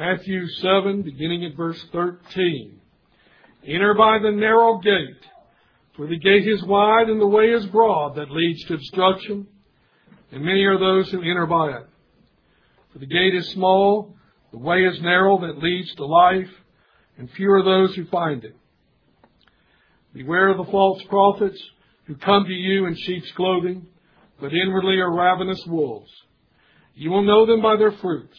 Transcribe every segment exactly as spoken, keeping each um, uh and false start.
Matthew seven, beginning at verse thirteen. Enter by the narrow gate, for the gate is wide and the way is broad that leads to destruction, and many are those who enter by it. For the gate is small, the way is narrow that leads to life, and few are those who find it. Beware of the false prophets who come to you in sheep's clothing, but inwardly are ravenous wolves. You will know them by their fruits.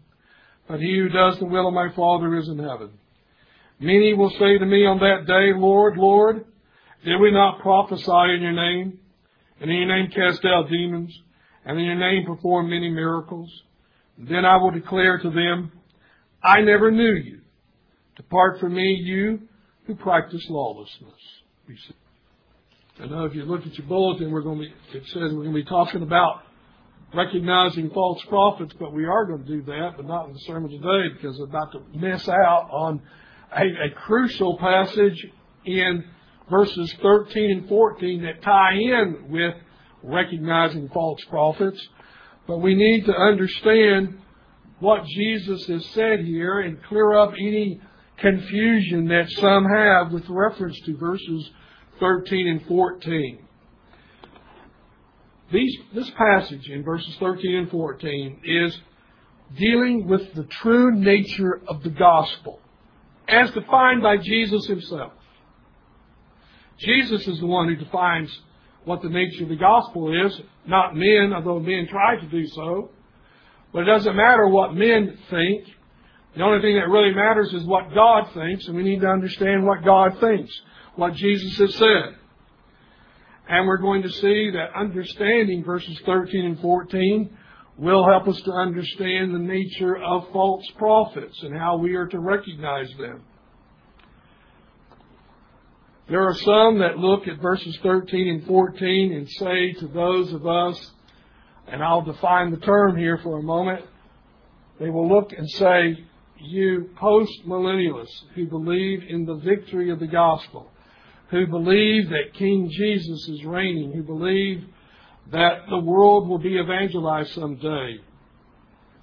but he who does the will of my Father who is in heaven. Many will say to me on that day, Lord, Lord, did we not prophesy in your name, and in your name cast out demons, and in your name perform many miracles? And then I will declare to them, I never knew you. Depart from me, you who practice lawlessness. We see. I know if you look at your bulletin, we're going to be, it says we're going to be talking about recognizing false prophets, but we are going to do that, but not in the sermon today, because we're about to miss out on a, a crucial passage in verses thirteen and fourteen that tie in with recognizing false prophets. But we need to understand what Jesus has said here and clear up any confusion that some have with reference to verses thirteen and fourteen. These, this passage in verses thirteen and fourteen is dealing with the true nature of the gospel as defined by Jesus himself. Jesus is the one who defines what the nature of the gospel is, not men, although men try to do so. But it doesn't matter what men think. The only thing that really matters is what God thinks, and we need to understand what God thinks, what Jesus has said. And we're going to see that understanding verses thirteen and fourteen will help us to understand the nature of false prophets and how we are to recognize them. There are some that look at verses thirteen and fourteen and say to those of us, and I'll define the term here for a moment, they will look and say, you post-millennialists who believe in the victory of the gospel, who believe that King Jesus is reigning, who believe that the world will be evangelized someday.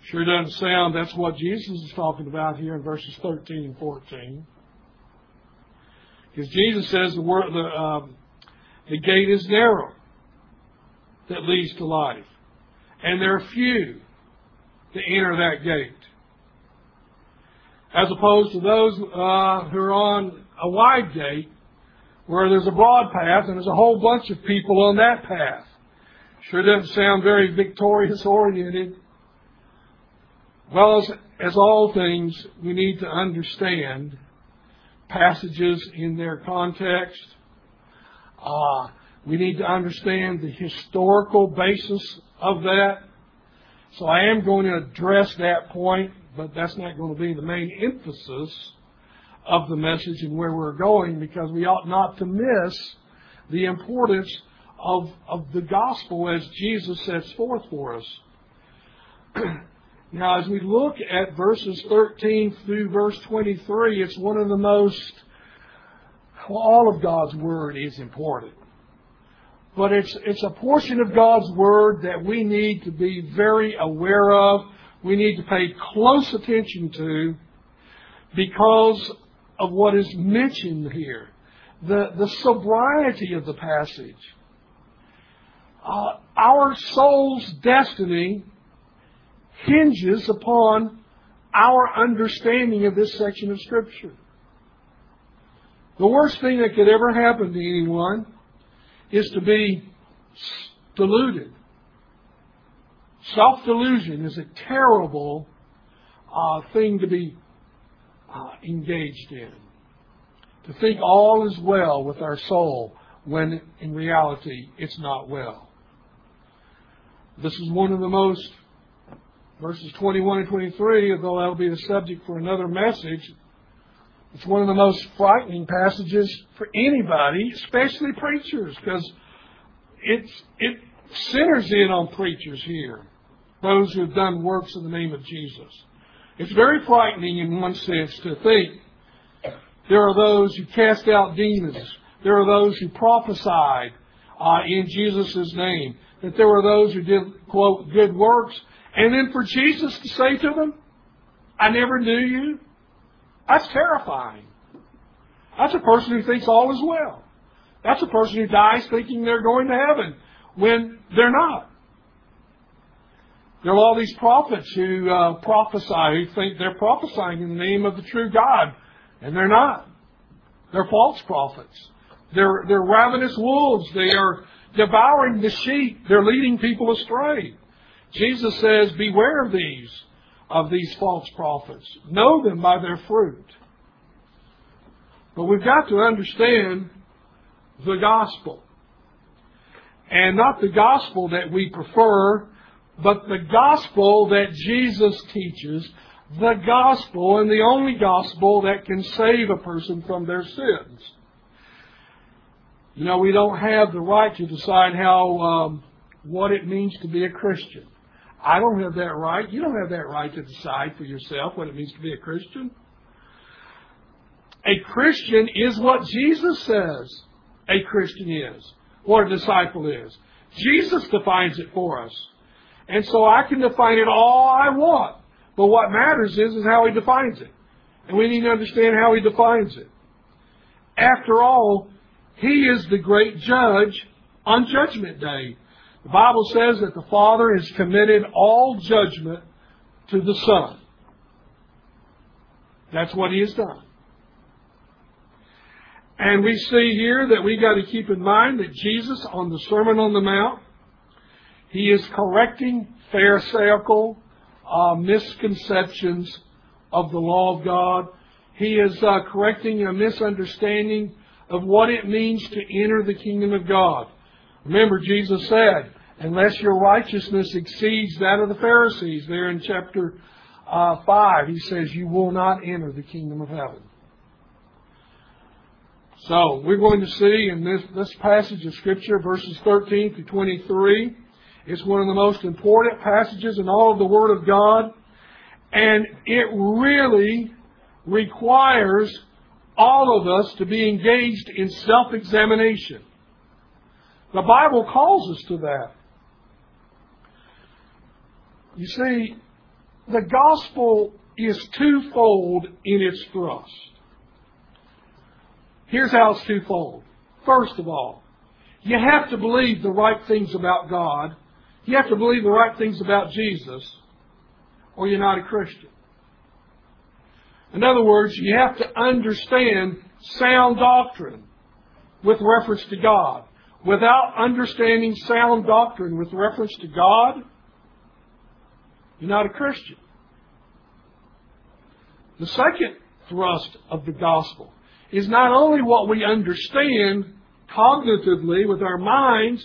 Sure doesn't sound that's what Jesus is talking about here in verses thirteen and fourteen. Because Jesus says the, word, the, um, the gate is narrow that leads to life, and there are few to enter that gate. As opposed to those uh, who are on a wide gate, where there's a broad path and there's a whole bunch of people on that path. Sure doesn't sound very victorious oriented. Well, as, as all things, we need to understand passages in their context. Uh, we need to understand the historical basis of that. So I am going to address that point, but that's not going to be the main emphasis of the message and where we're going, because we ought not to miss the importance of, of the gospel as Jesus sets forth for us. Now, as we look at verses thirteen through verse twenty-three, it's one of the most, well, all of God's Word is important. But it's, it's a portion of God's Word that we need to be very aware of. We need to pay close attention to, because of what is mentioned here, the, the sobriety of the passage. Uh, our soul's destiny hinges upon our understanding of this section of Scripture. The worst thing that could ever happen to anyone is to be deluded. Self-delusion is a terrible uh, thing to be Uh, engaged in. To think all is well with our soul when in reality it's not well. This is one of the most Verses twenty-one and twenty-three, although that will be the subject for another message, it's one of the most frightening passages for anybody, especially preachers, because it's, it centers in on preachers here, those who have done works in the name of Jesus. It's very frightening in one sense to think there are those who cast out demons. There are those who prophesied uh, in Jesus' name. That there were those who did, quote, good works. And then for Jesus to say to them, I never knew you. That's terrifying. That's a person who thinks all is well. That's a person who dies thinking they're going to heaven when they're not. There are all these prophets who uh, prophesy, who think they're prophesying in the name of the true God, and they're not. They're false prophets. They're, they're ravenous wolves. They are devouring the sheep. They're leading people astray. Jesus says, beware of these, of these false prophets. Know them by their fruit. But we've got to understand the gospel. And not the gospel that we prefer, but the gospel that Jesus teaches, the gospel and the only gospel that can save a person from their sins. You know, we don't have the right to decide how um, what it means to be a Christian. I don't have that right. You don't have that right to decide for yourself what it means to be a Christian. A Christian is what Jesus says a Christian is, what a disciple is. Jesus defines it for us. And so I can define it all I want. But what matters is, is how he defines it. And we need to understand how he defines it. After all, he is the great judge on Judgment Day. The Bible says that the Father has committed all judgment to the Son. That's what he has done. And we see here that we've got to keep in mind that Jesus, on the Sermon on the Mount, he is correcting Pharisaical uh, misconceptions of the law of God. He is uh, correcting a misunderstanding of what it means to enter the kingdom of God. Remember, Jesus said, unless your righteousness exceeds that of the Pharisees, there in chapter uh, five, he says, you will not enter the kingdom of heaven. So, we're going to see in this, this passage of Scripture, verses thirteen to twenty-three, it's one of the most important passages in all of the Word of God. And it really requires all of us to be engaged in self-examination. The Bible calls us to that. You see, the gospel is twofold in its thrust. Here's how it's twofold. First of all, you have to believe the right things about God. You have to believe the right things about Jesus, or you're not a Christian. In other words, you have to understand sound doctrine with reference to God. Without understanding sound doctrine with reference to God, you're not a Christian. The second thrust of the gospel is not only what we understand cognitively with our minds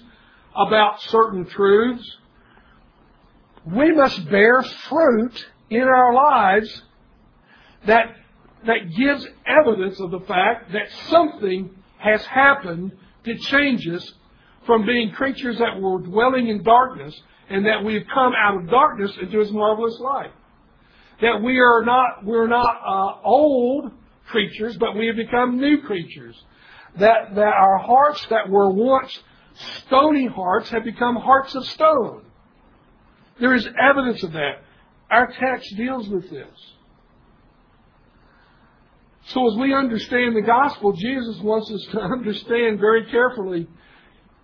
about certain truths, we must bear fruit in our lives that, that gives evidence of the fact that something has happened to change us from being creatures that were dwelling in darkness and that we've come out of darkness into His marvelous light. That we are not, we're not uh, old creatures, but we have become new creatures. That, that our hearts that were once stony hearts have become hearts of stone. There is evidence of that. Our text deals with this. So as we understand the gospel, Jesus wants us to understand very carefully,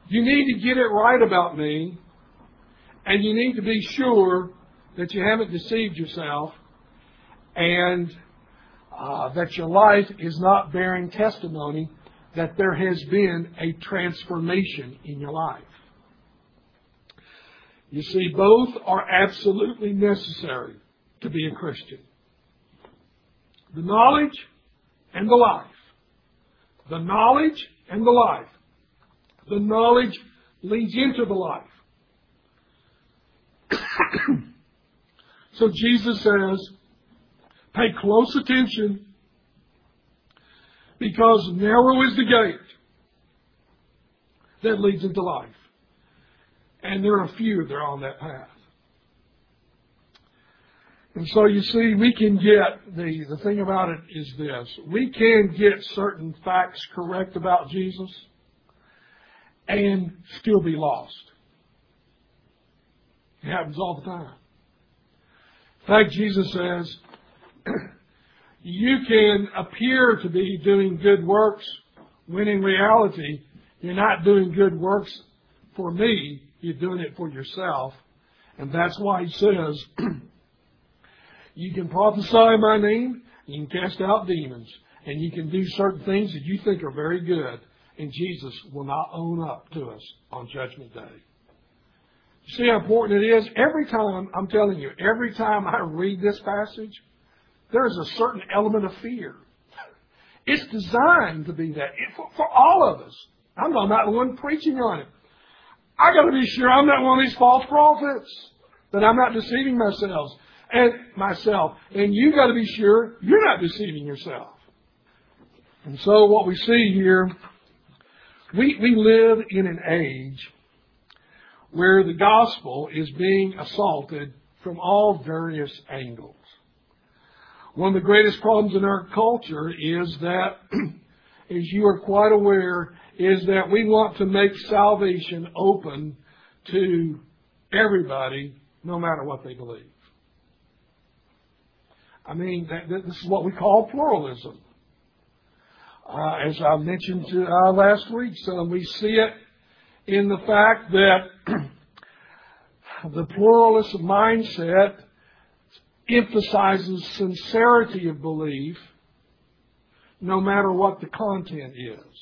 you need to get it right about me, and you need to be sure that you haven't deceived yourself, and uh, that your life is not bearing testimony that there has been a transformation in your life. You see, both are absolutely necessary to be a Christian. The knowledge and the life. The knowledge and the life. The knowledge leads into the life. So Jesus says, pay close attention, because narrow is the gate that leads into life. And there are a few that are on that path. And so you see, we can get, the, the thing about it is this, we can get certain facts correct about Jesus and still be lost. It happens all the time. In fact, Jesus says, you can appear to be doing good works when in reality you're not doing good works for me, you're doing it for yourself. And that's why he says, you can prophesy in my name, you can cast out demons, and you can do certain things that you think are very good, and Jesus will not own up to us on Judgment Day. You see how important it is? Every time, I'm telling you, every time I read this passage, there is a certain element of fear. It's designed to be that for all of us. I'm not the one preaching on it. I got to be sure I'm not one of these false prophets, that I'm not deceiving myself. And myself, and you got to be sure you're not deceiving yourself. And so what we see here, we we live in an age where the gospel is being assaulted from all various angles. One of the greatest problems in our culture is that, as you are quite aware, is that we want to make salvation open to everybody, no matter what they believe. I mean, that, that, this is what we call pluralism. Uh, as I mentioned to, uh, last week, so we see it in the fact that the pluralist mindset emphasizes sincerity of belief no matter what the content is.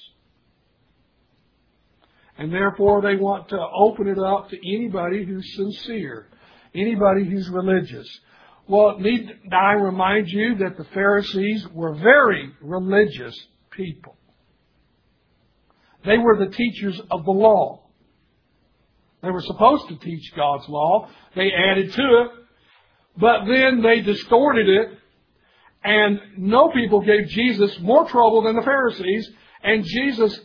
And therefore, they want to open it up to anybody who's sincere, anybody who's religious. Well, need I remind you that the Pharisees were very religious people. They were the teachers of the law. They were supposed to teach God's law. They added to it, but then they distorted it, and no people gave Jesus more trouble than the Pharisees, and Jesus,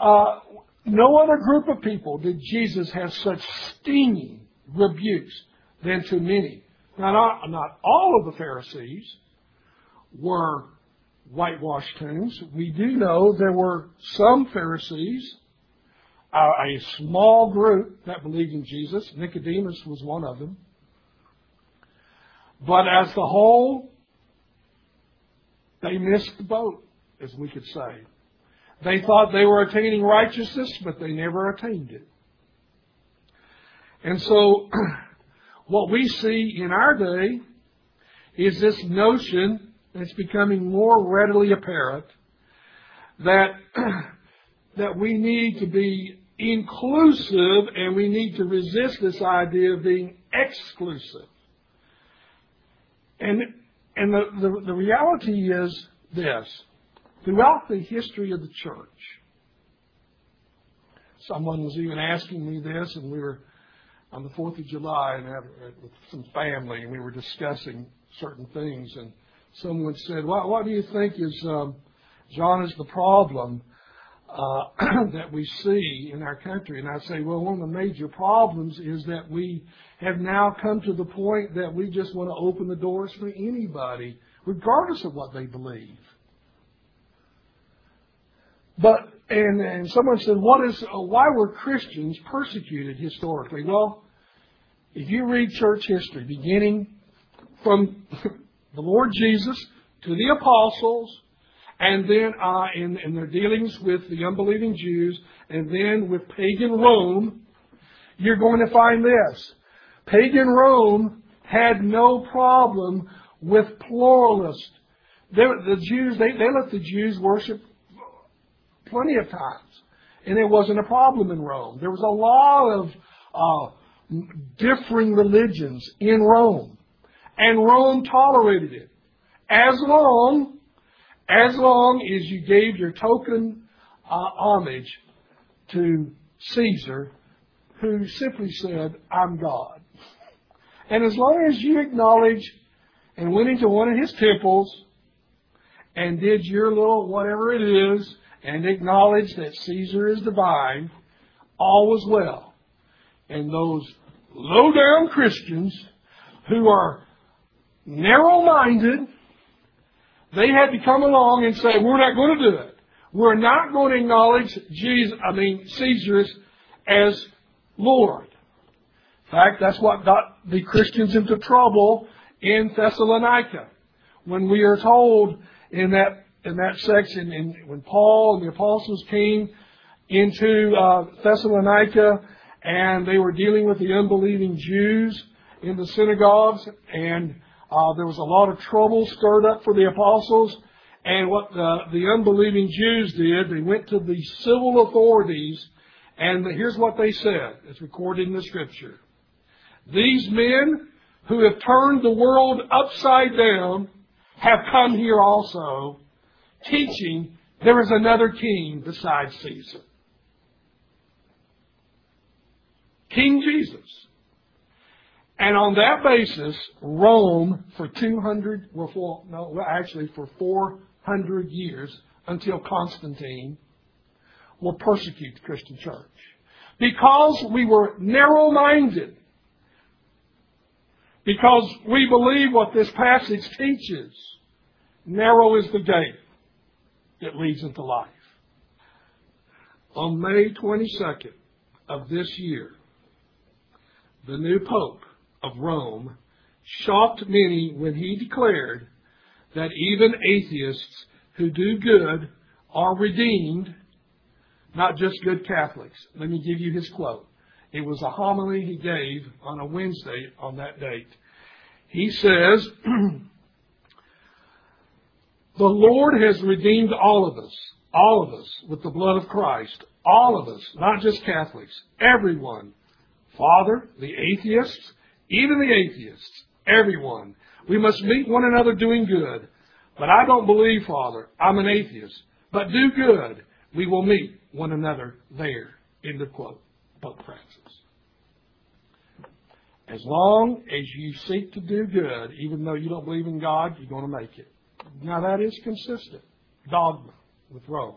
uh, no other group of people did Jesus have such stinging rebukes than to many. Now, not, not all of the Pharisees were whitewashed tombs. We do know there were some Pharisees, a, a small group that believed in Jesus. Nicodemus was one of them. But as the whole, they missed the boat, as we could say. They thought they were attaining righteousness, but they never attained it. And so what we see in our day is this notion that's becoming more readily apparent that, that we need to be inclusive and we need to resist this idea of being exclusive. And, and the, the, the reality is this. Throughout the history of the church, someone was even asking me this, and we were on the fourth of July and have, uh, with some family, and we were discussing certain things, and someone said, well, what do you think is, um, John, is the problem uh, that we see in our country? And I say, well, one of the major problems is that we have now come to the point that we just want to open the doors for anybody, regardless of what they believe. But and, and someone said, what is, uh, why were Christians persecuted historically? Well, if you read church history, beginning from the Lord Jesus to the apostles, and then uh, in, in their dealings with the unbelieving Jews, and then with pagan Rome, you're going to find this. Pagan Rome had no problem with pluralists. They, the Jews, they, they let the Jews worship plenty of times, and it wasn't a problem in Rome. There was a lot of uh, differing religions in Rome, and Rome tolerated it as long as long as you gave your token uh, homage to Caesar, who simply said, "I'm God," And as long as you acknowledge and went into one of his temples and did your little whatever it is and acknowledged that Caesar is divine, all was well. And those low-down Christians who are narrow-minded, they had to come along and say, we're not going to do it. We're not going to acknowledge Jesus, I mean Caesar as Lord. In fact, that's what got the Christians into trouble in Thessalonica. When we are told in that in that section, in, when Paul and the apostles came into uh, Thessalonica, and they were dealing with the unbelieving Jews in the synagogues, and uh, there was a lot of trouble stirred up for the apostles. And what the, the unbelieving Jews did, they went to the civil authorities, and here's what they said. It's recorded in the Scripture. These men who have turned the world upside down have come here also, teaching there is another king besides Caesar. King Jesus. And on that basis, Rome for two hundred, well, no, actually for four hundred years until Constantine will persecute the Christian church. Because we were narrow-minded. Because we believe what this passage teaches. Narrow is the gate that leads into life. On May twenty-second of this year, the new Pope of Rome shocked many when he declared that even atheists who do good are redeemed, not just good Catholics. Let me give you his quote. It was a homily he gave on a Wednesday on that date. He says, the Lord has redeemed all of us, all of us with the blood of Christ, all of us, not just Catholics, everyone, Father, the atheists, even the atheists, everyone. We must meet one another doing good. But I don't believe, Father, I'm an atheist. But do good. We will meet one another there. End of quote. Pope Francis. As long as you seek to do good, even though you don't believe in God, you're going to make it. Now that is consistent dogma with Rome.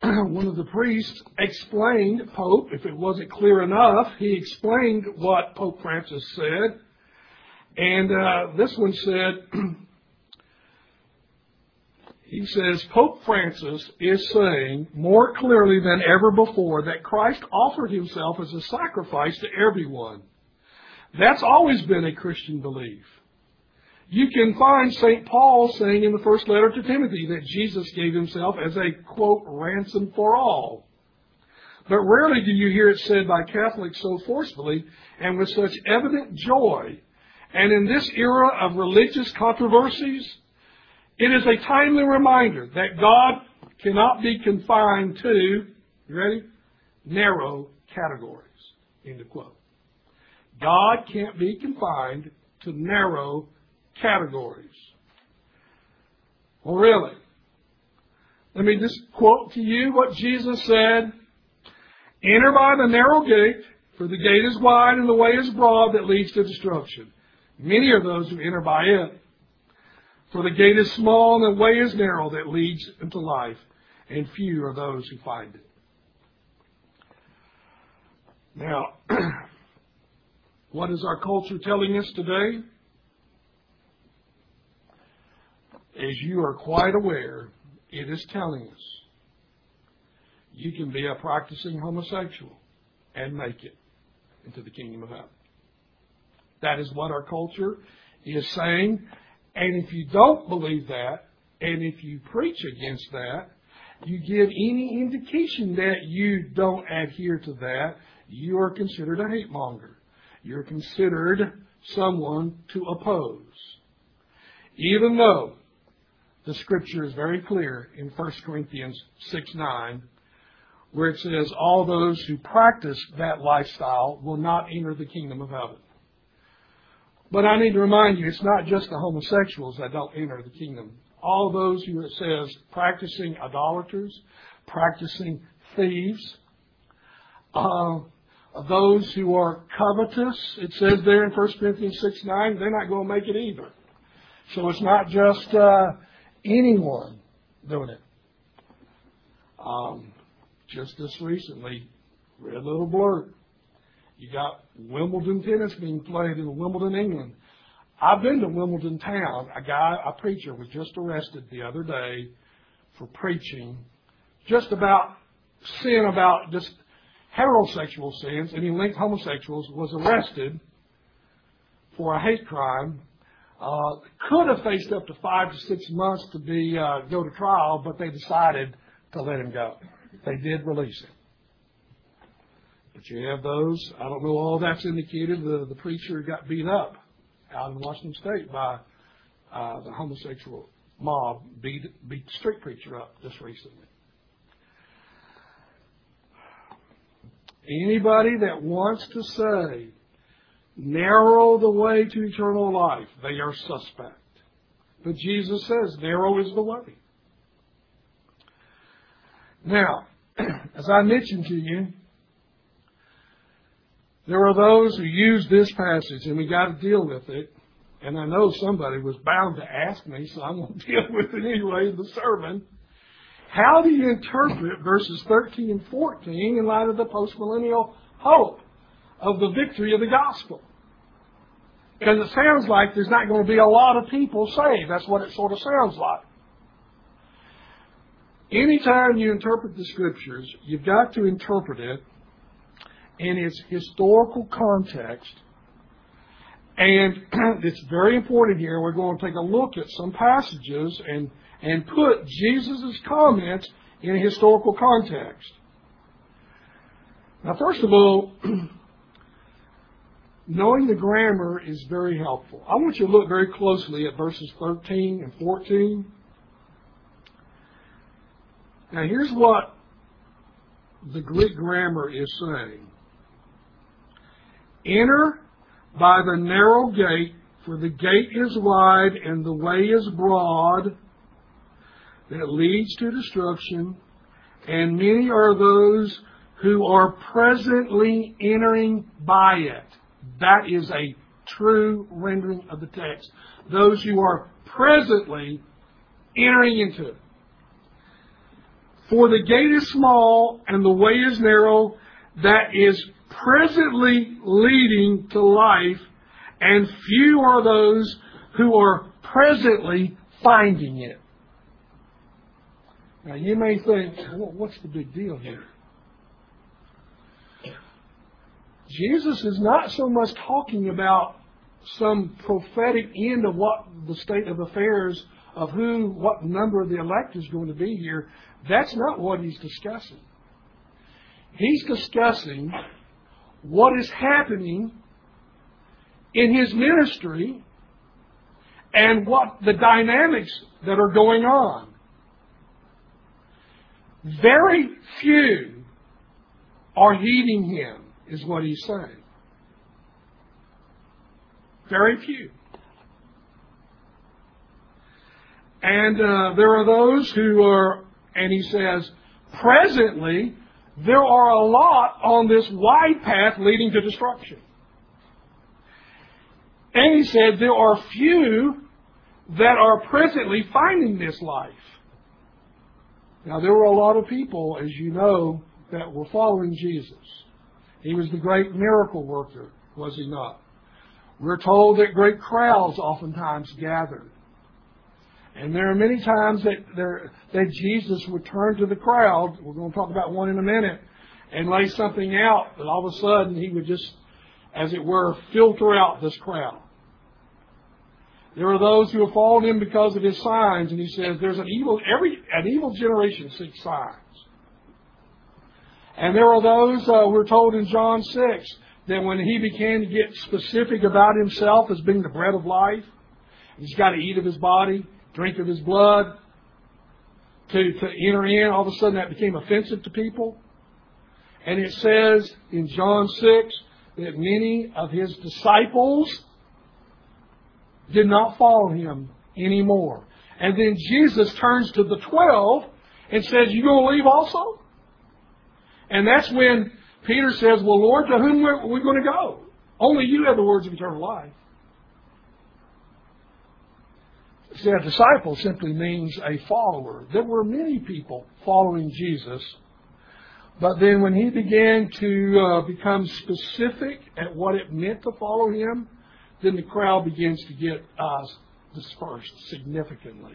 One of the priests explained, Pope, if it wasn't clear enough, he explained what Pope Francis said. And uh, this one said, he says, Pope Francis is saying more clearly than ever before that Christ offered himself as a sacrifice to everyone. That's always been a Christian belief. You can find Saint Paul saying in the first letter to Timothy that Jesus gave himself as a, quote, ransom for all. But rarely do you hear it said by Catholics so forcefully and with such evident joy. And in this era of religious controversies, it is a timely reminder that God cannot be confined to, you ready, narrow categories, end of quote. God can't be confined to narrow categories. Categories. Well, really. Let me just quote to you what Jesus said. Enter by the narrow gate, for the gate is wide and the way is broad that leads to destruction. Many are those who enter by it. For the gate is small and the way is narrow that leads into life, and few are those who find it. Now, what is our culture telling us today? As you are quite aware, it is telling us you can be a practicing homosexual and make it into the kingdom of heaven. That is what our culture is saying. And if you don't believe that, and if you preach against that, you give any indication that you don't adhere to that, you are considered a hate monger. You're considered someone to oppose. Even though the Scripture is very clear in First Corinthians six nine, where it says, all those who practice that lifestyle will not enter the kingdom of heaven. But I need to remind you, it's not just the homosexuals that don't enter the kingdom. All those who, it says, practicing idolaters, practicing thieves, uh, of those who are covetous. It says there in First Corinthians six nine, they're not going to make it either. So it's not just uh, anyone doing it. Um, just this recently, read a little blurb. You got Wimbledon tennis being played in Wimbledon, England. I've been to Wimbledon town. A guy, a preacher, was just arrested the other day for preaching just about sin, about just heterosexual sins, and he linked homosexuals, was arrested for a hate crime. Uh, could have faced up to five to six months to be uh, go to trial, but they decided to let him go. They did release him. But you have those. I don't know all that's indicated. The, the preacher got beat up out in Washington State by uh, the homosexual mob, beat, beat the street preacher up just recently. Anybody that wants to say, narrow the way to eternal life, they are suspect. But Jesus says, narrow is the way. Now, as I mentioned to you, there are those who use this passage, and we got to deal with it. And I know somebody was bound to ask me, so I'm going to deal with it anyway in the sermon. How do you interpret verses thirteen and fourteen in light of the postmillennial hope of the victory of the gospel? Because it sounds like there's not going to be a lot of people saved. That's what it sort of sounds like. Anytime you interpret the Scriptures, you've got to interpret it in its historical context. And it's very important here. We're going to take a look at some passages and and put Jesus' comments in a historical context. Now, first of all, knowing the grammar is very helpful. I want you to look very closely at verses thirteen and fourteen. Now, here's what the Greek grammar is saying. Enter by the narrow gate, for the gate is wide and the way is broad that leads to destruction, and many are those who are presently entering by it. That is a true rendering of the text. Those who are presently entering into it. For the gate is small and the way is narrow that is presently leading to life, and few are those who are presently finding it. Now, you may think, well, what's the big deal here? Jesus is not so much talking about some prophetic end of what the state of affairs of who, what number of the elect is going to be here. That's not what he's discussing. He's discussing what is happening in his ministry and what the dynamics that are going on. Very few are heeding him, is what he's saying. Very few. And uh, there are those who are, and he says, presently, there are a lot on this wide path leading to destruction. And he said, there are few that are presently finding this life. Now, there were a lot of people, as you know, that were following Jesus. He was the great miracle worker, was he not? We're told that great crowds oftentimes gathered. And there are many times that there, that Jesus would turn to the crowd, we're going to talk about one in a minute, and lay something out, but all of a sudden he would just, as it were, filter out this crowd. There are those who have followed him because of his signs, and he says there's an evil every an evil generation seeks signs. And there are those, uh, we're told in John six, that when he began to get specific about himself as being the bread of life, he's got to eat of his body, drink of his blood, to, to enter in, all of a sudden that became offensive to people. And it says in John six that many of his disciples did not follow him anymore. And then Jesus turns to the twelve and says, you going to leave also? And that's when Peter says, well, Lord, to whom are we going to go? Only you have the words of eternal life. See, a disciple simply means a follower. There were many people following Jesus. But then when he began to uh, become specific at what it meant to follow him, then the crowd begins to get uh, dispersed significantly.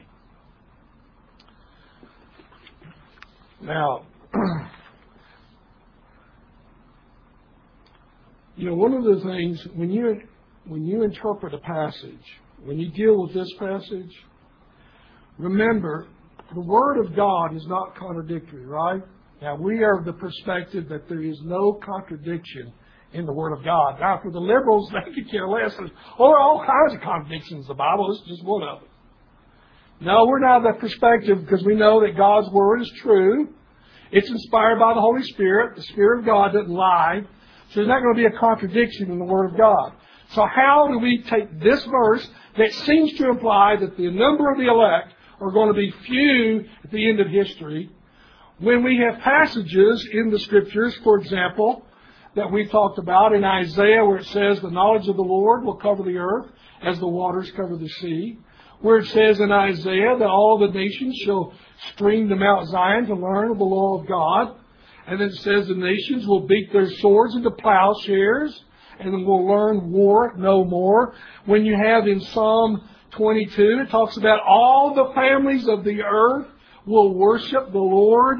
Now, you know, one of the things, when you when you interpret a passage, when you deal with this passage, remember, the Word of God is not contradictory, right? Now, we are of the perspective that there is no contradiction in the Word of God. Now, for the liberals, they could care less. There are all kinds of contradictions in the Bible. It's just one of them. No, we're not of that perspective because we know that God's Word is true. It's inspired by the Holy Spirit. The Spirit of God doesn't lie. So there's not going to be a contradiction in the Word of God. So how do we take this verse that seems to imply that the number of the elect are going to be few at the end of history, when we have passages in the Scriptures, for example, that we talked about in Isaiah, where it says the knowledge of the Lord will cover the earth as the waters cover the sea, where it says in Isaiah that all the nations shall stream to Mount Zion to learn of the law of God, and then it says the nations will beat their swords into plowshares and will learn war no more. When you have in Psalm twenty-two, it talks about all the families of the earth will worship the Lord.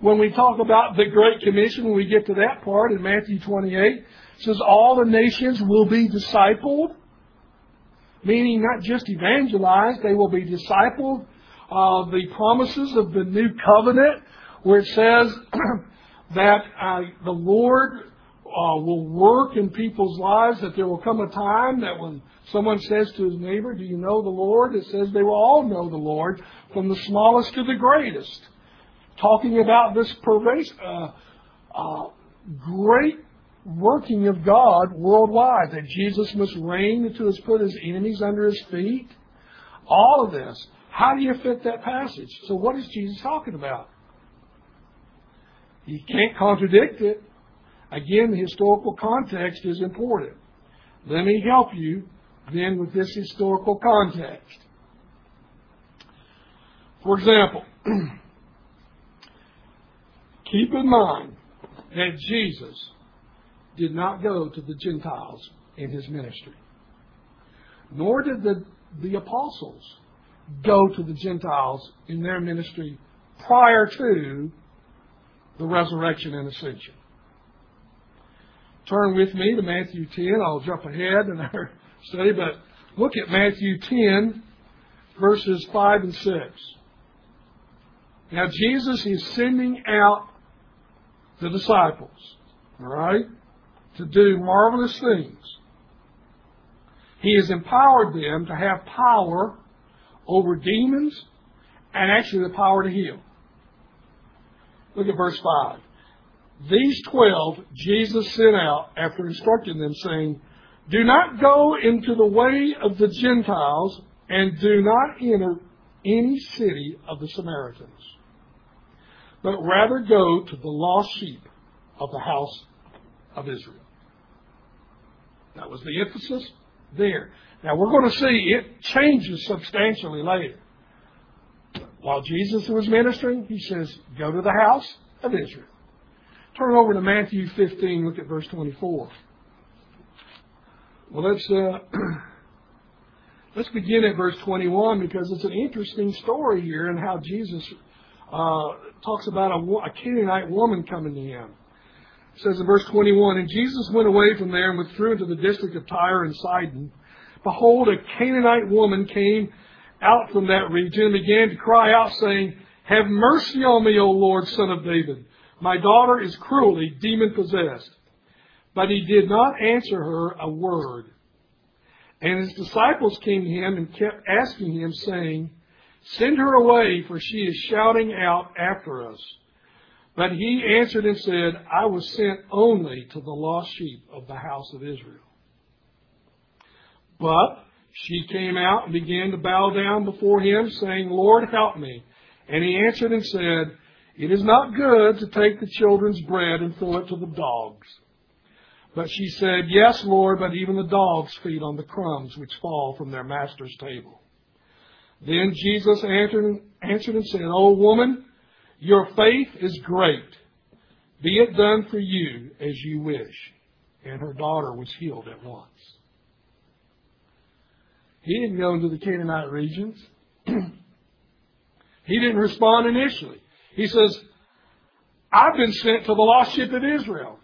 When we talk about the Great Commission, when we get to that part in Matthew twenty-eight, it says all the nations will be discipled, meaning not just evangelized, they will be discipled. Uh, the promises of the New Covenant, where it says that uh, the Lord uh, will work in people's lives, that there will come a time that when someone says to his neighbor, do you know the Lord? It says they will all know the Lord, from the smallest to the greatest. Talking about this pervasive, uh, uh, great working of God worldwide, that Jesus must reign until He's put His enemies under His feet. All of this. How do you fit that passage? So what is Jesus talking about? You can't contradict it. Again, the historical context is important. Let me help you then with this historical context. For example, keep in mind that Jesus did not go to the Gentiles in His ministry. Nor did the, the apostles go to the Gentiles in their ministry prior to the resurrection and ascension. Turn with me to Matthew ten. I'll jump ahead in our study, but look at Matthew ten, verses five and six. Now, Jesus is sending out the disciples, all right, to do marvelous things. He has empowered them to have power over demons and actually the power to heal. Look at verse five. These twelve Jesus sent out after instructing them, saying, do not go into the way of the Gentiles and do not enter any city of the Samaritans, but rather go to the lost sheep of the house of Israel. That was the emphasis there. Now, we're going to see it changes substantially later. While Jesus was ministering, He says, go to the house of Israel. Turn over to Matthew fifteen, look at verse twenty-four. Well, let's, uh, let's begin at verse twenty-one, because it's an interesting story here in how Jesus Uh, talks about a, a Canaanite woman coming to Him. It says in verse twenty-one, and Jesus went away from there and withdrew into the district of Tyre and Sidon. Behold, a Canaanite woman came out from that region and began to cry out, saying, have mercy on me, O Lord, Son of David. My daughter is cruelly demon-possessed. But He did not answer her a word. And His disciples came to Him and kept asking Him, saying, send her away, for she is shouting out after us. But He answered and said, I was sent only to the lost sheep of the house of Israel. But she came out and began to bow down before Him, saying, Lord, help me. And He answered and said, It is not good to take the children's bread and throw it to the dogs. But she said, Yes, Lord, but even the dogs feed on the crumbs which fall from their master's table. Then Jesus answered, answered and said, O woman, your faith is great. Be it done for you as you wish. And her daughter was healed at once. He didn't go into the Canaanite regions. He didn't respond initially. He says, I've been sent to the lost sheep of Israel.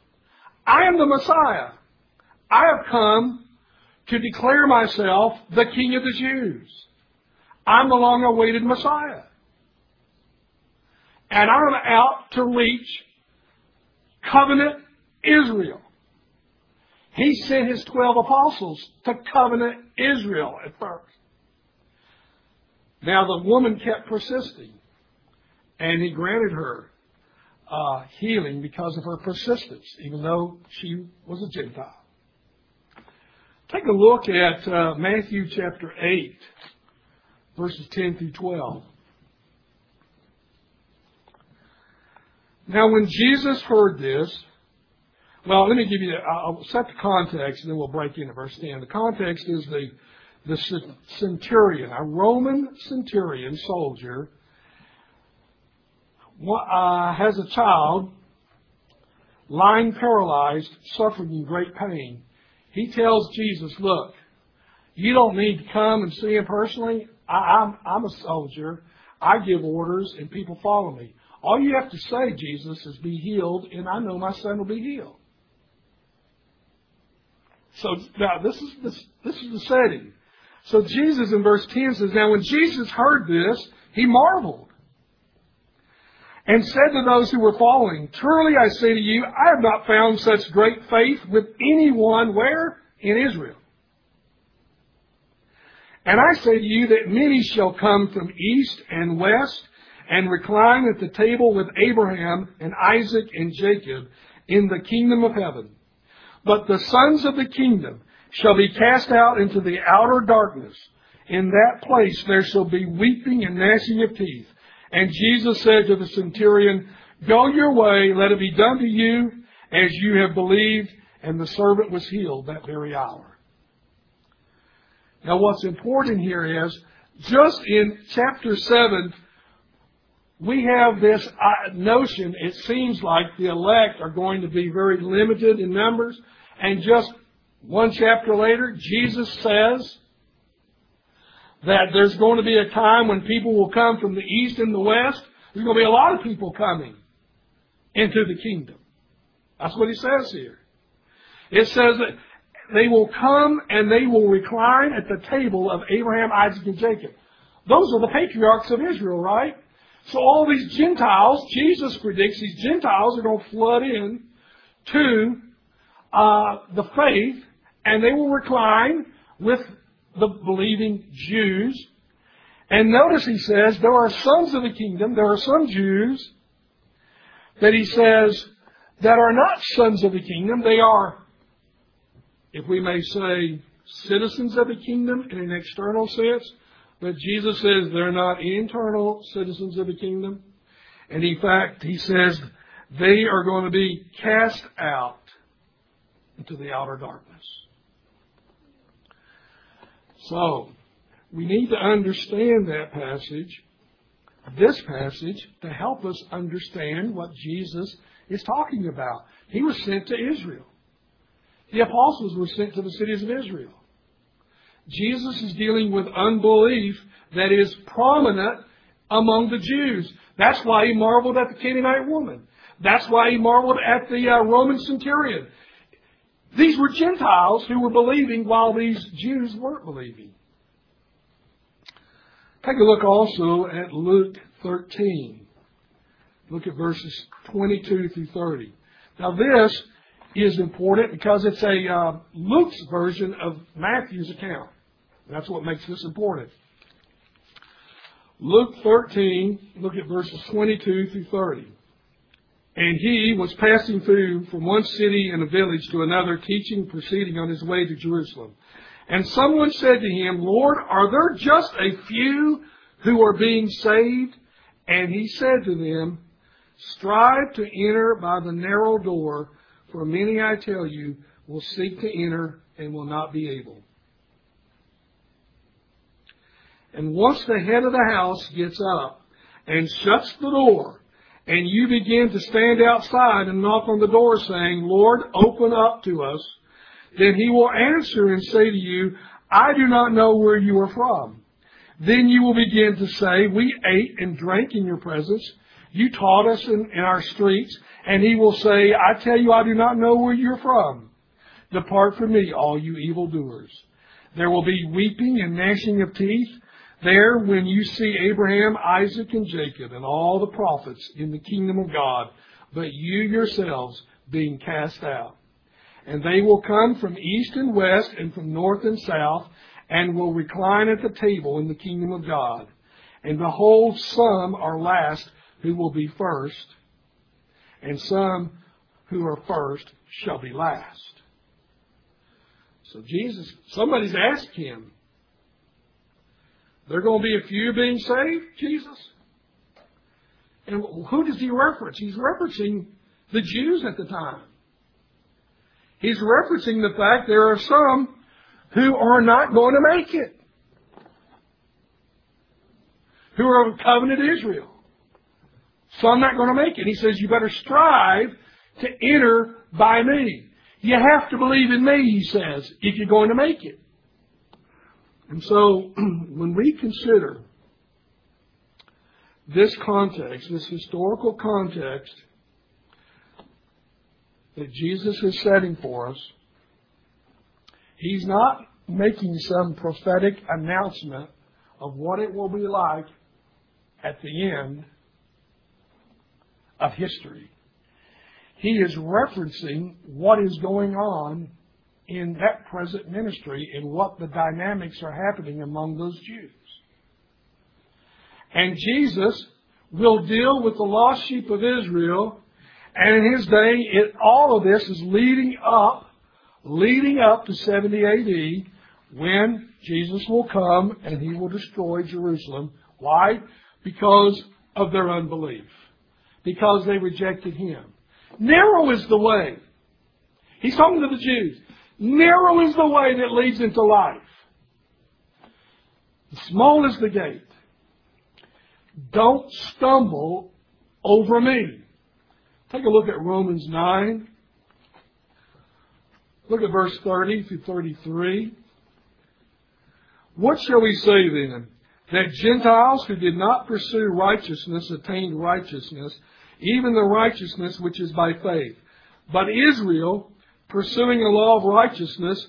I am the Messiah. I have come to declare myself the King of the Jews. I'm the long-awaited Messiah. And I'm out to reach covenant Israel. He sent his twelve apostles to covenant Israel at first. Now the woman kept persisting, and he granted her uh, healing because of her persistence, even though she was a Gentile. Take a look at uh, Matthew chapter eight, verses ten through twelve. Now when Jesus heard this, well, let me give you, I'll set the context and then we'll break into verse ten. The context is the, the centurion, a Roman centurion soldier, uh, has a child lying paralyzed, suffering in great pain. He tells Jesus, look, you don't need to come and see him personally. I, I'm, I'm a soldier. I give orders and people follow me. All you have to say, Jesus, is be healed, and I know my son will be healed. So now this is this, this is the setting. So Jesus in verse ten says, Now when Jesus heard this, he marveled and said to those who were following, Truly I say to you, I have not found such great faith with anyone where? In Israel. And I say to you that many shall come from east and west and recline at the table with Abraham and Isaac and Jacob in the kingdom of heaven. But the sons of the kingdom shall be cast out into the outer darkness. In that place there shall be weeping and gnashing of teeth. And Jesus said to the centurion, Go your way, let it be done to you as you have believed. And the servant was healed that very hour. Now what's important here is, just in chapter seven, we have this notion, it seems like the elect are going to be very limited in numbers. And just one chapter later, Jesus says that there's going to be a time when people will come from the east and the west. There's going to be a lot of people coming into the kingdom. That's what he says here. It says that they will come and they will recline at the table of Abraham, Isaac, and Jacob. Those are the patriarchs of Israel, right? So all these Gentiles, Jesus predicts these Gentiles are going to flood in to uh, the faith, and they will recline with the believing Jews. And notice he says, there are sons of the kingdom, there are some Jews that he says that are not sons of the kingdom. They are, if we may say, citizens of the kingdom in an external sense. But Jesus says they're not internal citizens of the kingdom. And in fact, he says they are going to be cast out into the outer darkness. So, we need to understand that passage, this passage, to help us understand what Jesus is talking about. He was sent to Israel. The apostles were sent to the cities of Israel. Jesus is dealing with unbelief that is prominent among the Jews. That's why he marveled at the Canaanite woman. That's why he marveled at the uh, Roman centurion. These were Gentiles who were believing while these Jews weren't believing. Take a look also at Luke thirteen. Look at verses twenty-two through thirty. Now this is important because it's a uh, Luke's version of Matthew's account. That's what makes this important. Luke thirteen, look at verses twenty-two through thirty. And he was passing through from one city and a village to another, teaching, proceeding on his way to Jerusalem. And someone said to him, Lord, are there just a few who are being saved? And he said to them, Strive to enter by the narrow door, for many, I tell you, will seek to enter and will not be able. And once the head of the house gets up and shuts the door, and you begin to stand outside and knock on the door saying, Lord, open up to us, then he will answer and say to you, I do not know where you are from. Then you will begin to say, we ate and drank in your presence. You taught us in, in our streets. And he will say, I tell you, I do not know where you're from. Depart from me, all you evildoers. There will be weeping and gnashing of teeth there when you see Abraham, Isaac, and Jacob, and all the prophets in the kingdom of God, but you yourselves being cast out. And they will come from east and west and from north and south, and will recline at the table in the kingdom of God. And behold, some are last who will be first, and some who are first shall be last. So Jesus, somebody's asked him, there are going to be a few being saved, Jesus? And who does he reference? He's referencing the Jews at the time. He's referencing the fact there are some who are not going to make it, who are of covenant Israel. Some not going to make it. He says, you better strive to enter by me. You have to believe in me, he says, if you're going to make it. And so, when we consider this context, this historical context that Jesus is setting for us, he's not making some prophetic announcement of what it will be like at the end of history. He is referencing what is going on in that present ministry and what the dynamics are happening among those Jews. And Jesus will deal with the lost sheep of Israel, and in his day, it, all of this is leading up, leading up to seventy A D, when Jesus will come and he will destroy Jerusalem. Why? Because of their unbelief. Because they rejected him. Narrow is the way. He's talking to the Jews. Narrow is the way that leads into life. Small is the gate. Don't stumble over me. Take a look at Romans nine. Look at verse thirty through thirty-three. What shall we say then? That Gentiles who did not pursue righteousness attained righteousness, even the righteousness which is by faith. But Israel, pursuing the law of righteousness,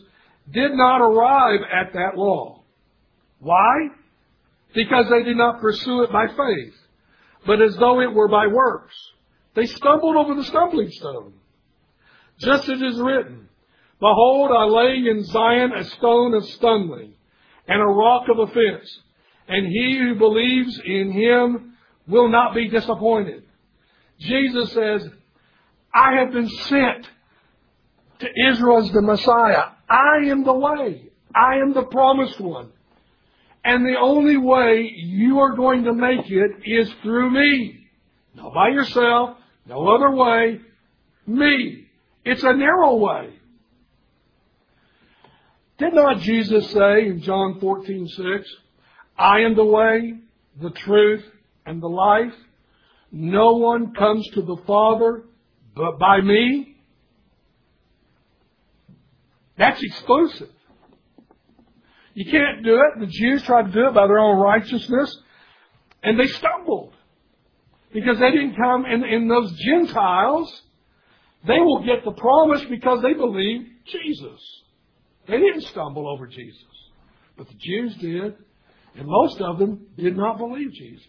did not arrive at that law. Why? Because they did not pursue it by faith, but as though it were by works. They stumbled over the stumbling stone. Just as it is written, behold, I lay in Zion a stone of stumbling, and a rock of offense, and he who believes in him will not be disappointed. Jesus says, I have been sent to Israel as the Messiah. I am the way. I am the promised one. And the only way you are going to make it is through me. Not by yourself, no other way, me. It's a narrow way. Did not Jesus say in John fourteen six, I am the way, the truth, and the life? No one comes to the Father but by me. That's exclusive. You can't do it. The Jews tried to do it by their own righteousness, and they stumbled because they didn't come. And, and those Gentiles, they will get the promise because they believed Jesus. They didn't stumble over Jesus, but the Jews did, and most of them did not believe Jesus.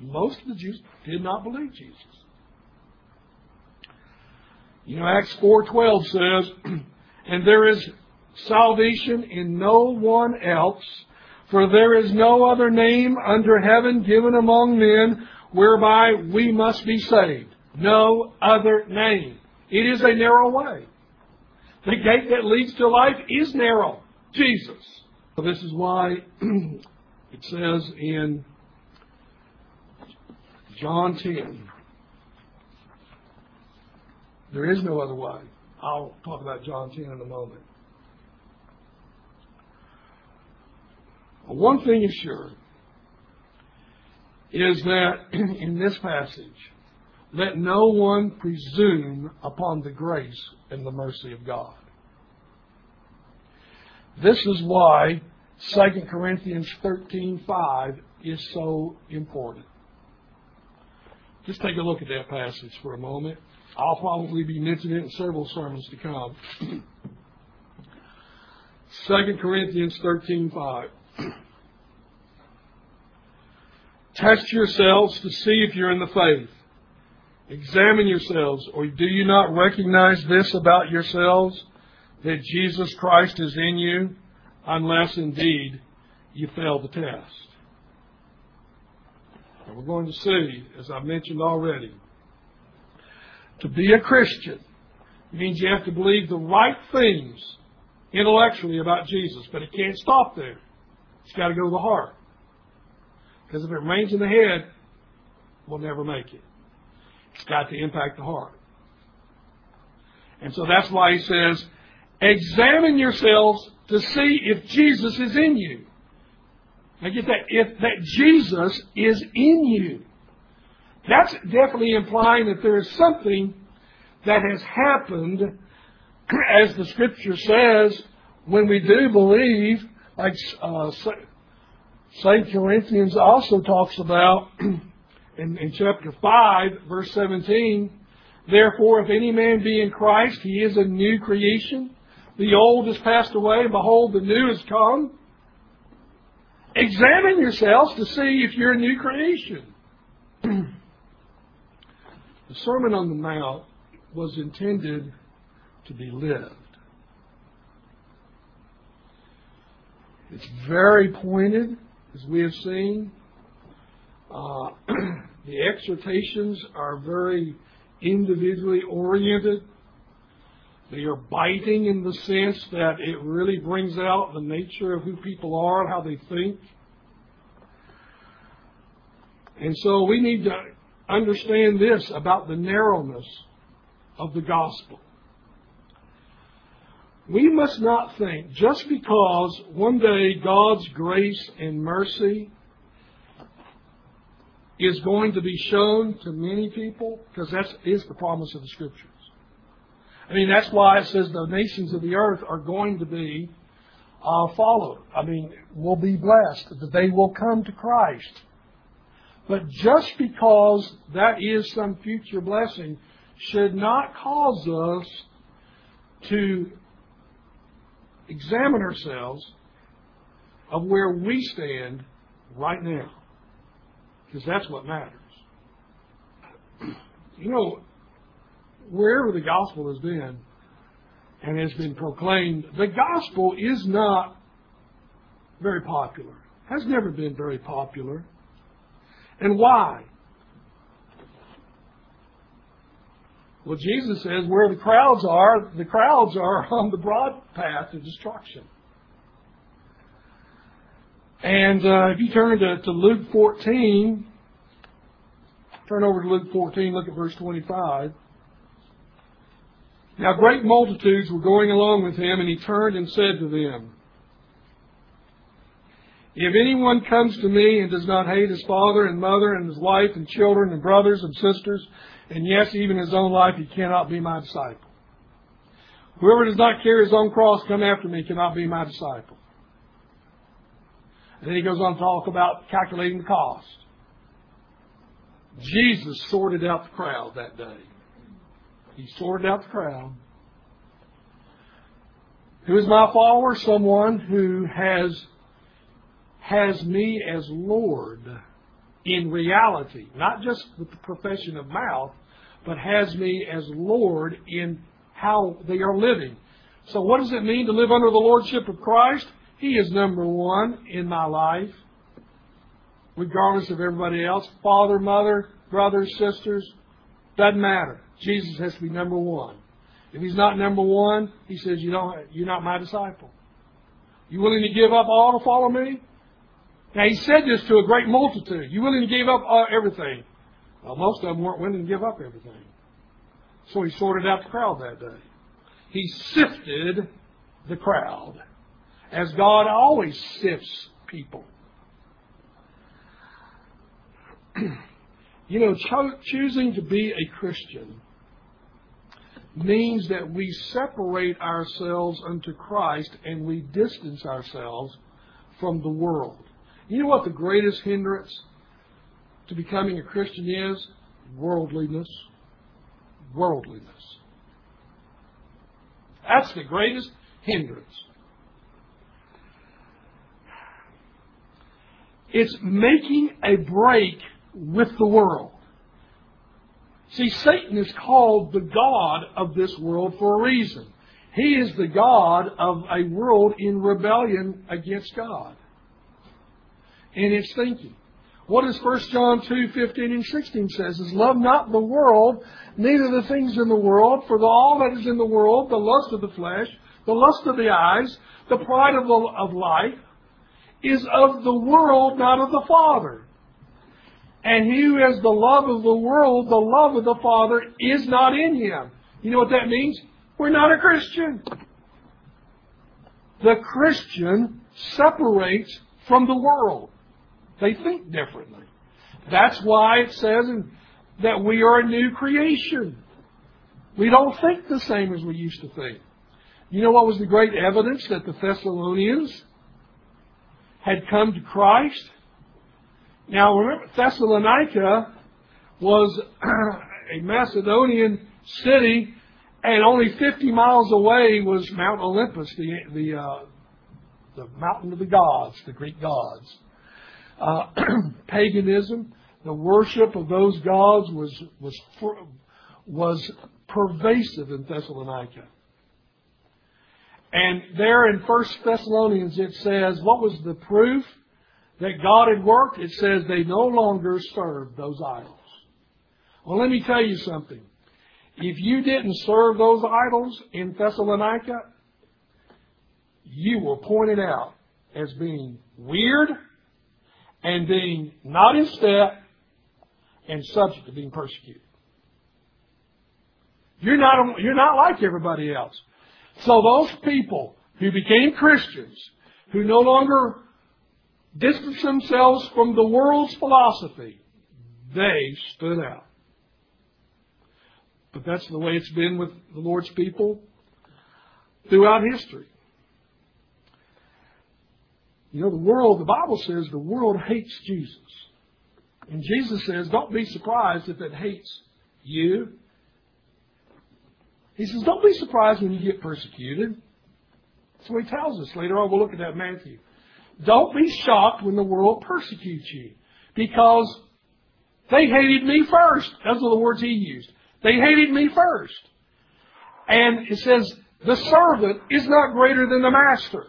Most of the Jews did not believe Jesus. You know, Acts four twelve says, and there is salvation in no one else, for there is no other name under heaven given among men whereby we must be saved. No other name. It is a narrow way. The gate that leads to life is narrow. Jesus. So this is why it says in John ten, There is no other way. I'll talk about John ten in a moment. One thing is sure is that in this passage, let no one presume upon the grace and the mercy of God. This is why Second Corinthians thirteen five is so important. Just take a look at that passage for a moment. I'll probably be mentioning it in several sermons to come. Second Corinthians thirteen five. Test yourselves to see if you're in the faith. Examine yourselves, or do you not recognize this about yourselves, that Jesus Christ is in you, unless indeed you fail the test? And we're going to see, as I mentioned already, to be a Christian means you have to believe the right things intellectually about Jesus, but it can't stop there. It's got to go to the heart. Because if it rains in the head, we'll never make it. It's got to impact the heart. And so that's why he says, examine yourselves to see if Jesus is in you. Now get that, if that Jesus is in you. That's definitely implying that there is something that has happened, as the Scripture says, when we do believe, like uh, Second Corinthians also talks about in, in chapter five, verse seventeen, therefore, if any man be in Christ, he is a new creation. The old is passed away, and behold, the new is come. Examine yourselves to see if you're a new creation. The Sermon on the Mount was intended to be lived. It's very pointed, as we have seen. Uh, the exhortations are very individually oriented. They are biting in the sense that it really brings out the nature of who people are and how they think. And so we need to understand this about the narrowness of the gospel. We must not think just because one day God's grace and mercy is going to be shown to many people, because that is the promise of the Scriptures. I mean, that's why it says the nations of the earth are going to be uh, followed. I mean, will be blessed, that they will come to Christ. But just because that is some future blessing should not cause us to examine ourselves of where we stand right now. Because that's what matters. You know, wherever the gospel has been and has been proclaimed, the gospel is not very popular. Has never been very popular. And why? Well, Jesus says where the crowds are, the crowds are on the broad path to destruction. And uh, if you turn to, to Luke fourteen, turn over to Luke fourteen, look at verse twenty-five. Now great multitudes were going along with him, and he turned and said to them, if anyone comes to me and does not hate his father and mother and his wife and children and brothers and sisters, and yes, even his own life, he cannot be my disciple. Whoever does not carry his own cross, come after me, cannot be my disciple. And then he goes on to talk about calculating the cost. Jesus sorted out the crowd that day. He sorted out the crowd. Who is my follower? Someone who has, has me as Lord in reality. Not just with the profession of mouth, but has me as Lord in how they are living. So what does it mean to live under the Lordship of Christ? He is number one in my life, regardless of everybody else. Father, mother, brothers, sisters, doesn't matter. Jesus has to be number one. If he's not number one, he says, you don't, you're not my disciple. You willing to give up all to follow me? Now, he said this to a great multitude. You willing to give up all, everything? Well, most of them weren't willing to give up everything. So he sorted out the crowd that day. He sifted the crowd, as God always sifts people. You know, cho- choosing to be a Christian means that we separate ourselves unto Christ and we distance ourselves from the world. You know what the greatest hindrance to becoming a Christian is? Worldliness. Worldliness. That's the greatest hindrance. It's making a break with the world. See, Satan is called the god of this world for a reason. He is the god of a world in rebellion against God in its thinking. What does First John two, fifteen and sixteen says is, love not the world, neither the things in the world, for the, all that is in the world, the lust of the flesh, the lust of the eyes, the pride of, the, of life, is of the world, not of the Father. And he who has the love of the world, the love of the Father, is not in him. You know what that means? We're not a Christian. The Christian separates from the world. They think differently. That's why it says that we are a new creation. We don't think the same as we used to think. You know what was the great evidence that the Thessalonians had come to Christ? Now remember, Thessalonica was a Macedonian city, and only fifty miles away was Mount Olympus, the the, uh, the mountain of the gods, the Greek gods. Uh, paganism, the worship of those gods was was was pervasive in Thessalonica. And there in First Thessalonians it says, what was the proof that God had worked? It says they no longer served those idols. Well, let me tell you something. If you didn't serve those idols in Thessalonica, you were pointed out as being weird and being not in step and subject to being persecuted. You're not, you're not like everybody else. So those people who became Christians, who no longer distanced themselves from the world's philosophy, they stood out. But that's the way it's been with the Lord's people throughout history. You know, the world, the Bible says the world hates Jesus. And Jesus says, don't be surprised if it hates you. He says, don't be surprised when you get persecuted. That's what he tells us. Later on, we'll look at that in Matthew. Don't be shocked when the world persecutes you, because they hated me first. Those are the words he used. They hated me first. And it says, the servant is not greater than the master.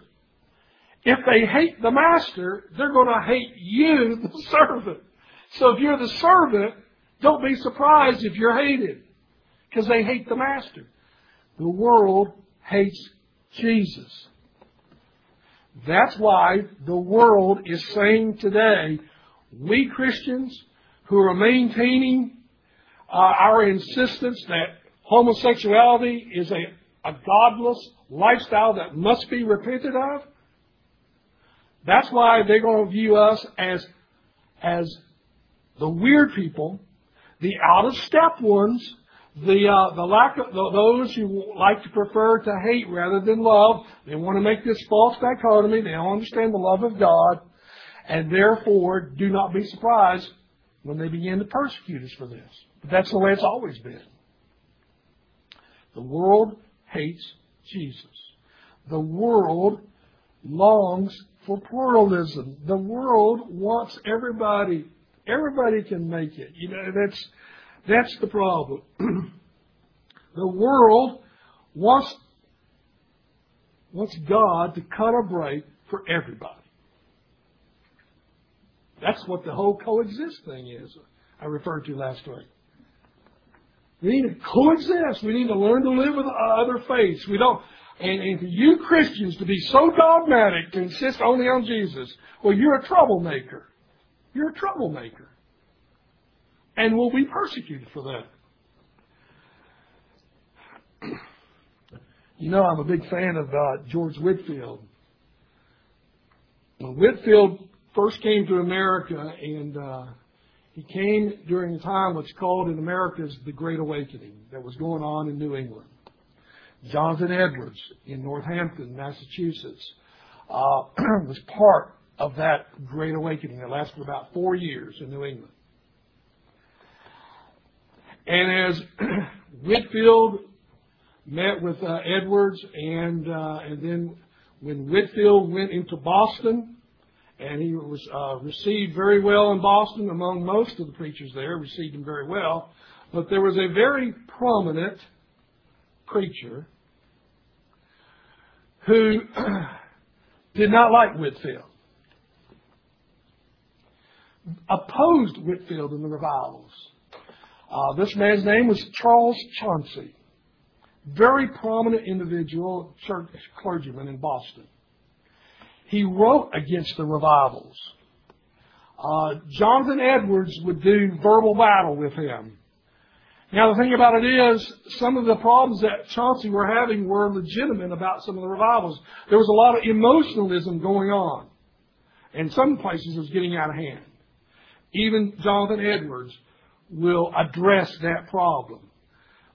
If they hate the master, they're going to hate you, the servant. So if you're the servant, don't be surprised if you're hated, because they hate the master. The world hates Jesus. That's why the world is saying today, we Christians who are maintaining uh, our insistence that homosexuality is a, a godless lifestyle that must be repented of, that's why they're going to view us as, as the weird people, the out-of-step ones, the uh, the lack of the, those who like to prefer to hate rather than love. They want to make this false dichotomy. They don't understand the love of God, and therefore do not be surprised when they begin to persecute us for this. But that's the way it's always been. The world hates Jesus. The world longs for pluralism. The world wants everybody. Everybody can make it. You know, that's that's the problem. The world wants, wants God to cut a break for everybody. That's what the whole coexist thing is I referred to last week. We need to coexist. We need to learn to live with other faiths. We don't... And, and for you Christians to be so dogmatic to insist only on Jesus, well, you're a troublemaker. You're a troublemaker. And will be persecuted for that. You know, I'm a big fan of uh, George Whitefield. Now, Whitefield first came to America, and uh, he came during a time what's called in America's the Great Awakening that was going on in New England. Jonathan Edwards in Northampton, Massachusetts, uh, was part of that Great Awakening that lasted about four years in New England. And as Whitefield met with uh, Edwards, and uh, and then when Whitefield went into Boston, and he was uh, received very well in Boston among most of the preachers there, received him very well, but there was a very prominent preacher who did not like Whitefield, opposed Whitefield in the revivals. Uh, this man's name was Charles Chauncy, very prominent individual, church clergyman in Boston. He wrote against the revivals. Uh, Jonathan Edwards would do verbal battle with him. Now, the thing about it is, some of the problems that Chauncy were having were legitimate about some of the revivals. There was a lot of emotionalism going on, and some places it was getting out of hand. Even Jonathan Edwards will address that problem.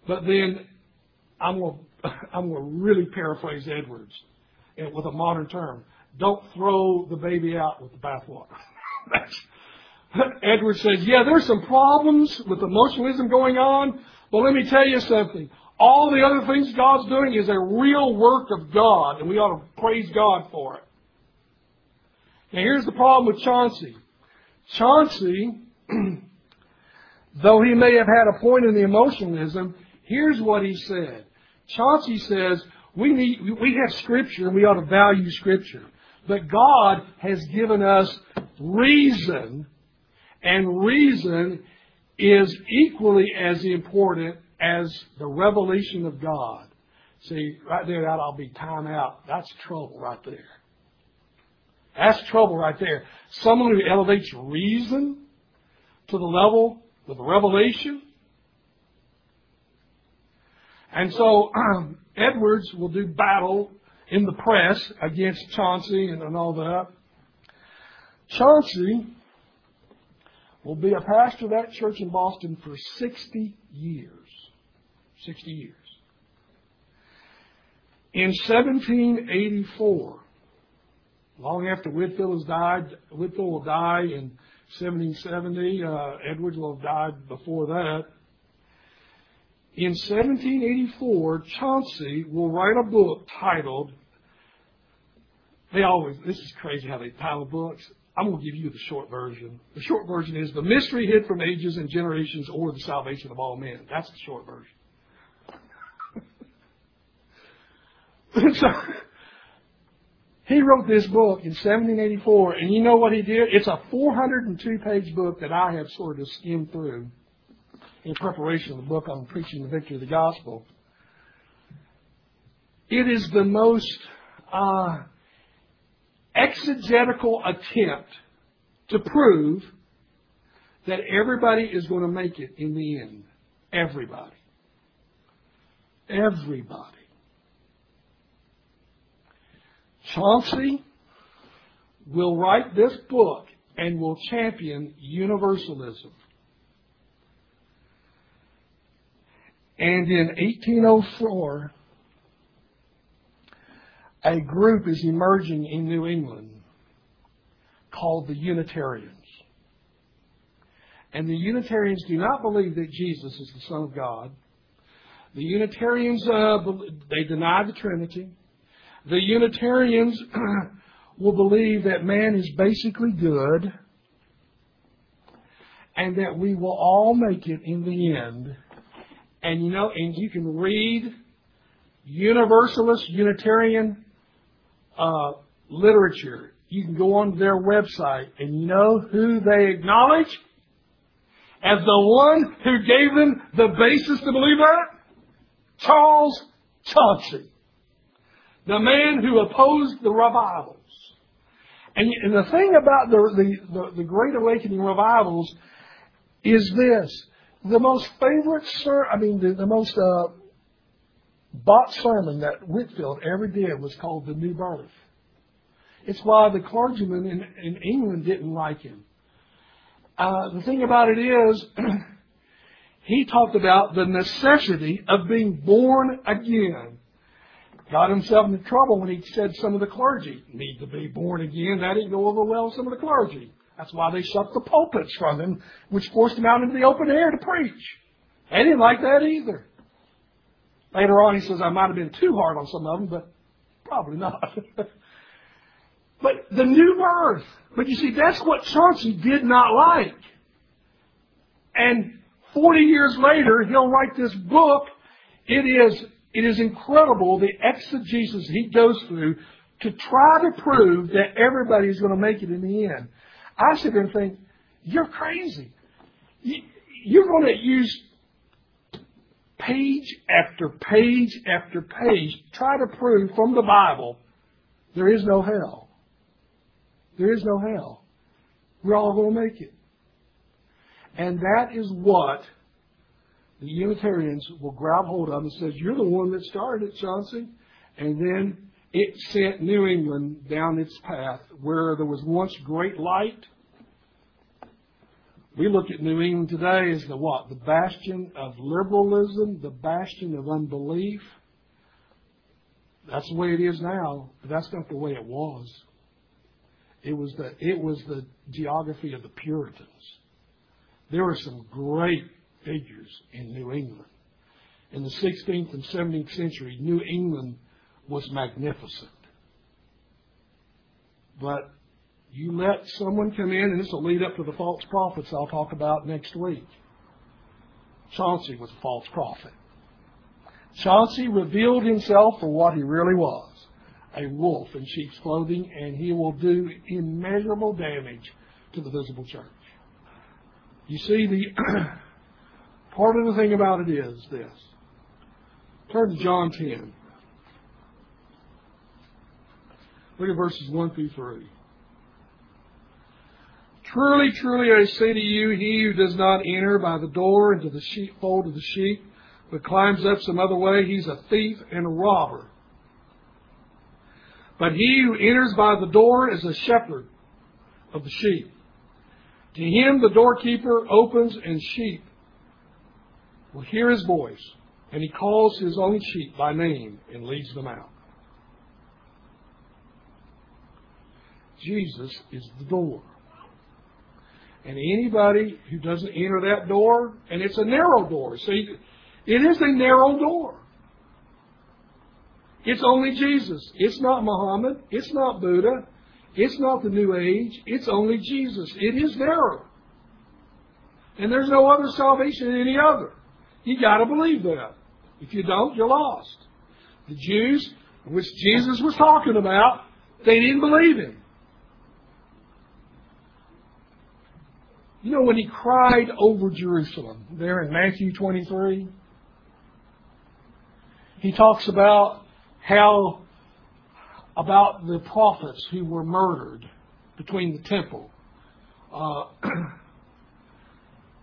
But then, I'm going to I'm going to really paraphrase Edwards with a modern term. Don't throw the baby out with the bathwater. Edwards says, yeah, there's some problems with emotionalism going on, but let me tell you something. All the other things God's doing is a real work of God, and we ought to praise God for it. Now, here's the problem with Chauncy. Chauncy, though he may have had a point in the emotionalism, here's what he said. Chauncy says, we need, we have Scripture, and we ought to value Scripture. But God has given us reason, and reason is equally as important as the revelation of God. See, right there, that'll be time out. That's trouble right there. That's trouble right there. Someone who elevates reason to the level of revelation. And so um, Edwards will do battle in the press against Chauncy and, and all that. Chauncy will be a pastor of that church in Boston for sixty years. sixty years. In seventeen eighty-four, long after Whitefield has died, Whitefield will die in seventeen seventy. Uh, Edwards will have died before that. In seventeen eighty-four, Chauncy will write a book titled, they always, this is crazy how they title books. I'm going to give you the short version. The short version is The Mystery Hid from Ages and Generations or the Salvation of All Men. That's the short version. So, he wrote this book in seventeen eighty-four, and you know what he did? It's a four hundred two page book that I have sort of skimmed through in preparation of the book on preaching the victory of the gospel. It is the most uh, exegetical attempt to prove that everybody is going to make it in the end. Everybody. Everybody. Chauncy will write this book and will champion universalism. And in eighteen oh four, a group is emerging in New England called the Unitarians. And the Unitarians do not believe that Jesus is the Son of God. The Unitarians, uh, they deny the Trinity. The Unitarians will believe that man is basically good and that we will all make it in the end. And you know, and you can read Universalist Unitarian uh, literature. You can go on their website, and you know who they acknowledge as the one who gave them the basis to believe that? Charles Chauncy, the man who opposed the revivals. And, and the thing about the, the, the, the Great Awakening revivals is this. The most favorite, sir, I mean, the, the most uh, bot sermon that Whitefield ever did was called The New Birth. It's why the clergymen in, in England didn't like him. Uh, the thing about it is, he talked about the necessity of being born again. Got himself into trouble when he said some of the clergy need to be born again. That didn't go over well with some of the clergy. That's why they shut the pulpits from him, which forced him out into the open air to preach. They didn't like that either. Later on, he says, I might have been too hard on some of them, but probably not. But the new birth. But you see, that's what Chauncy did not like. And forty years later, he'll write this book. It is, it is incredible, the exegesis he goes through to try to prove that everybody's going to make it in the end. I sit there and think, you're crazy. You, you're going to use page after page after page, try to prove from the Bible there is no hell. There is no hell. We're all going to make it. And that is what the Unitarians will grab hold of and says, you're the one that started it, Chauncy. And then it sent New England down its path where there was once great light. We look at New England today as the what? The bastion of liberalism, the bastion of unbelief. That's the way it is now, but that's not the way it was. It was the, it was the geography of the Puritans. There were some great figures in New England. In the sixteenth and seventeenth century, New England was magnificent. But you let someone come in, and this will lead up to the false prophets I'll talk about next week. Chauncy was a false prophet. Chauncy revealed himself for what he really was, a wolf in sheep's clothing, and he will do immeasurable damage to the visible church. You see, the part of the thing about it is this. Turn to John ten. Look at verses one through three. Truly, truly, I say to you, he who does not enter by the door into the sheepfold of the sheep, but climbs up some other way, he's a thief and a robber. But he who enters by the door is a shepherd of the sheep. To him the doorkeeper opens, and sheep will hear his voice, and he calls his own sheep by name and leads them out. Jesus is the door. And anybody who doesn't enter that door, and it's a narrow door. See, it is a narrow door. It's only Jesus. It's not Muhammad. It's not Buddha. It's not the New Age. It's only Jesus. It is narrow. And there's no other salvation than any other. You got to believe that. If you don't, you're lost. The Jews, which Jesus was talking about, they didn't believe him. You know, when he cried over Jerusalem, there in Matthew twenty-three, he talks about how about the prophets who were murdered between the temple uh,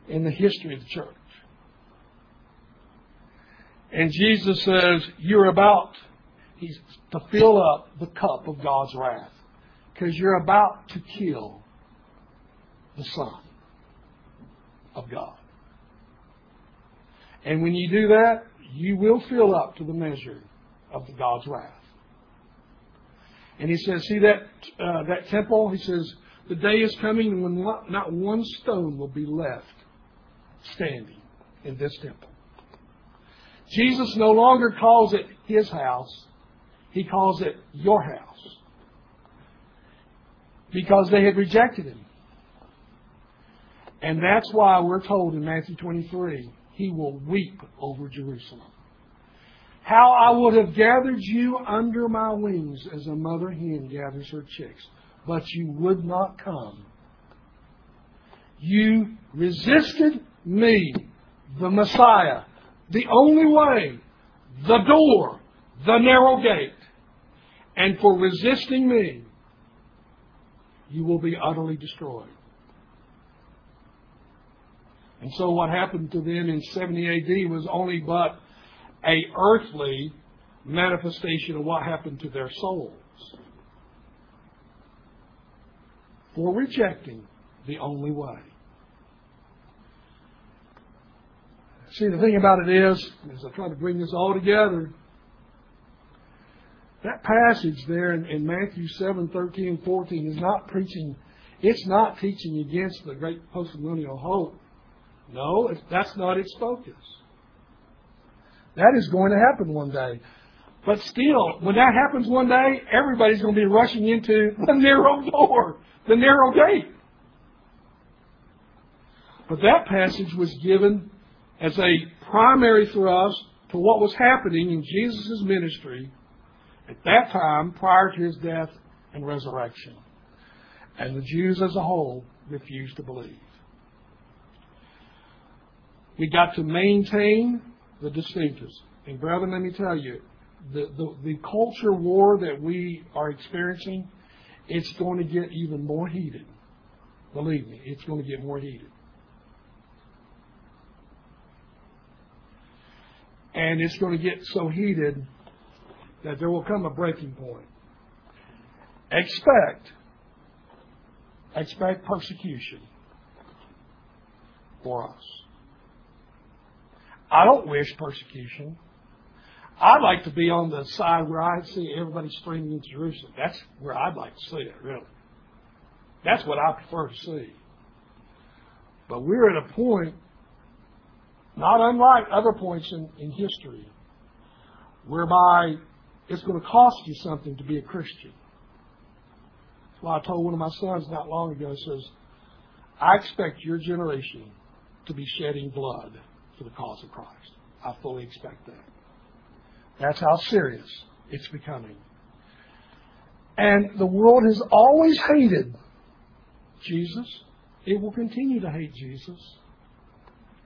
in the history of the church. And Jesus says, you're about he's, to fill up the cup of God's wrath because you're about to kill the Son of God. And when you do that, you will fill up to the measure of the God's wrath. And he says, see that uh, that temple? He says, the day is coming when not one stone will be left standing in this temple. Jesus no longer calls it his house. He calls it your house. Because they had rejected him. And that's why we're told in Matthew twenty-three, he will weep over Jerusalem. How I would have gathered you under my wings as a mother hen gathers her chicks, but you would not come. You resisted me, the Messiah, the only way, the door, the narrow gate. And for resisting me, you will be utterly destroyed. And so what happened to them in seventy A D was only but a earthly manifestation of what happened to their souls for rejecting the only way. See, the thing about it is, as I try to bring this all together, that passage there in, in Matthew seven, thirteen, and fourteen is not preaching, it's not teaching against the great postmillennial hope. No, it, that's not its focus. That is going to happen one day. But still, when that happens one day, everybody's going to be rushing into the narrow door, the narrow gate. But that passage was given as a primary thrust to what was happening in Jesus' ministry at that time prior to his death and resurrection. And the Jews as a whole refused to believe. We got to maintain the distinctives. And brethren, let me tell you, the, the, the culture war that we are experiencing, it's going to get even more heated. Believe me, it's going to get more heated. And it's going to get so heated that there will come a breaking point. Expect, expect persecution for us. I don't wish persecution. I'd like to be on the side where I see everybody streaming into Jerusalem. That's where I'd like to see it, really. That's what I prefer to see. But we're at a point, not unlike other points in, in history, whereby it's going to cost you something to be a Christian. That's why I told one of my sons not long ago, he says, I expect your generation to be shedding blood for the cause of Christ. I fully expect that. That's how serious it's becoming. And the world has always hated Jesus. It will continue to hate Jesus,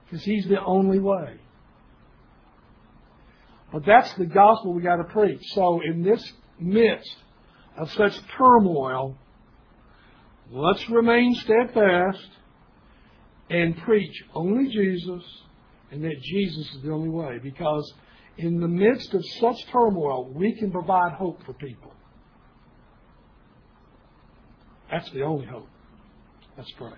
because he's the only way. But that's the gospel we got to preach. So in this midst of such turmoil, let's remain steadfast and preach only Jesus and that Jesus is the only way. Because in the midst of such turmoil, we can provide hope for people. That's the only hope. Let's pray.